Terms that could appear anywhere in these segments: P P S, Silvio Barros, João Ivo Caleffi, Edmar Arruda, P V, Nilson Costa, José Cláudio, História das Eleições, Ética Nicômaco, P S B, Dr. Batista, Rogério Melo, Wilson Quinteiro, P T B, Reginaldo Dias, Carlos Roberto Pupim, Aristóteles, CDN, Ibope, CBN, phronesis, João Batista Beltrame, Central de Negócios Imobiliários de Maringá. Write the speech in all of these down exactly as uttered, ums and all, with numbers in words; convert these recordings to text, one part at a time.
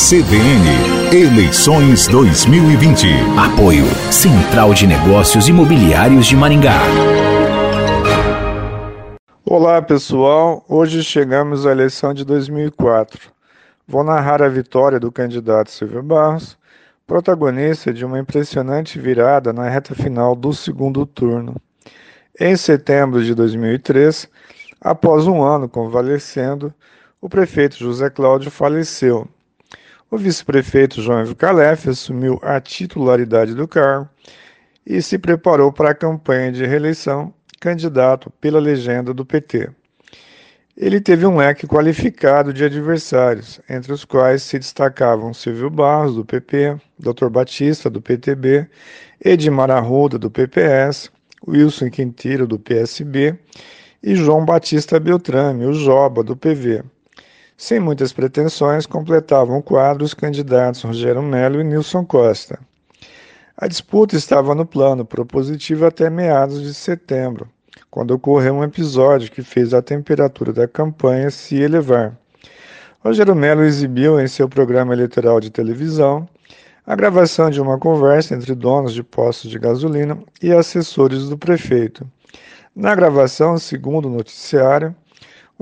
C D N, eleições dois mil e vinte. Apoio Central de Negócios Imobiliários de Maringá. Olá pessoal, hoje chegamos à eleição de dois mil e quatro. Vou narrar a vitória do candidato Silvio Barros, protagonista de uma impressionante virada na reta final do segundo turno. Em setembro de dois mil e três, após um ano convalescendo, o prefeito José Cláudio faleceu. O vice-prefeito João Ivo Caleffi assumiu a titularidade do cargo e se preparou para a campanha de reeleição, candidato pela legenda do P T. Ele teve um leque qualificado de adversários, entre os quais se destacavam Silvio Barros, do P P, doutor Batista, do P T B, Edmar Arruda, do P P S, Wilson Quinteiro, do P S B, e João Batista Beltrame, o Joba, do P V. Sem muitas pretensões, completavam o quadro os candidatos Rogério Melo e Nilson Costa. A disputa estava no plano propositivo até meados de setembro, quando ocorreu um episódio que fez a temperatura da campanha se elevar. Rogério Melo exibiu em seu programa eleitoral de televisão a gravação de uma conversa entre donos de postos de gasolina e assessores do prefeito. Na gravação, segundo o noticiário,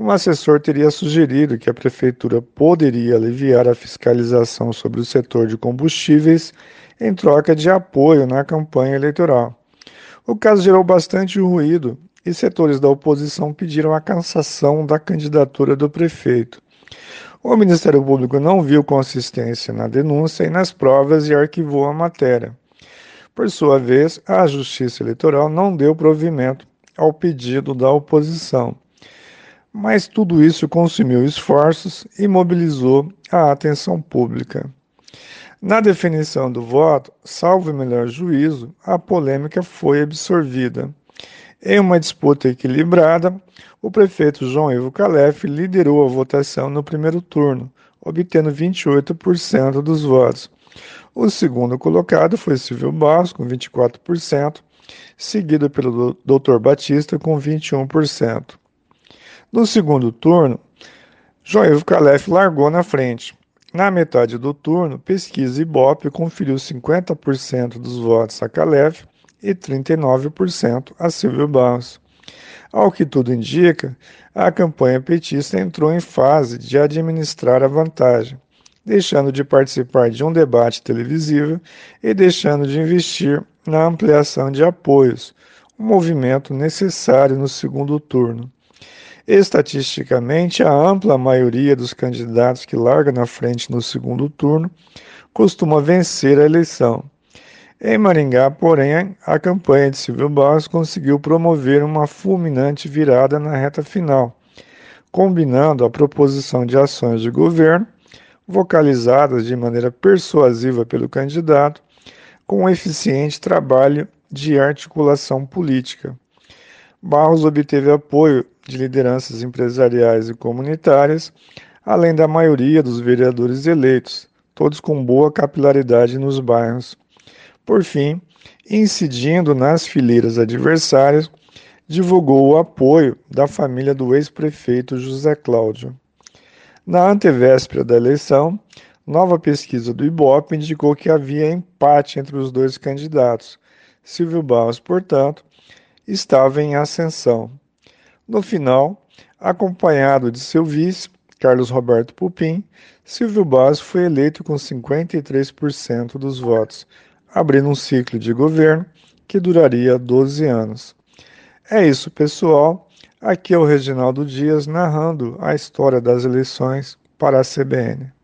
um assessor teria sugerido que a prefeitura poderia aliviar a fiscalização sobre o setor de combustíveis em troca de apoio na campanha eleitoral. O caso gerou bastante ruído e setores da oposição pediram a cassação da candidatura do prefeito. O Ministério Público não viu consistência na denúncia e nas provas e arquivou a matéria. Por sua vez, a Justiça Eleitoral não deu provimento ao pedido da oposição. Mas tudo isso consumiu esforços e mobilizou a atenção pública. Na definição do voto, salvo o melhor juízo, a polêmica foi absorvida. Em uma disputa equilibrada, o prefeito João Ivo Caleffi liderou a votação no primeiro turno, obtendo vinte e oito por cento dos votos. O segundo colocado foi Silvio Barros, com vinte e quatro por cento, seguido pelo doutor Batista, com vinte e um por cento. No segundo turno, João Ivo Caleffi largou na frente. Na metade do turno, pesquisa Ibope conferiu cinquenta por cento dos votos a Caleffi e trinta e nove por cento a Silvio Barros. Ao que tudo indica, a campanha petista entrou em fase de administrar a vantagem, deixando de participar de um debate televisivo e deixando de investir na ampliação de apoios, um movimento necessário no segundo turno. Estatisticamente, a ampla maioria dos candidatos que larga na frente no segundo turno costuma vencer a eleição. Em Maringá, porém, a campanha de Silvio Barros conseguiu promover uma fulminante virada na reta final, combinando a proposição de ações de governo, vocalizadas de maneira persuasiva pelo candidato, com um eficiente trabalho de articulação política. Barros obteve apoio de lideranças empresariais e comunitárias, além da maioria dos vereadores eleitos, todos com boa capilaridade nos bairros. Por fim, incidindo nas fileiras adversárias, divulgou o apoio da família do ex-prefeito José Cláudio. Na antevéspera da eleição, nova pesquisa do Ibope indicou que havia empate entre os dois candidatos. Silvio Barros, portanto, estava em ascensão. No final, acompanhado de seu vice, Carlos Roberto Pupim, Silvio Barros foi eleito com cinquenta e três por cento dos votos, abrindo um ciclo de governo que duraria doze anos. É isso, pessoal. Aqui é o Reginaldo Dias narrando a história das eleições para a C B N.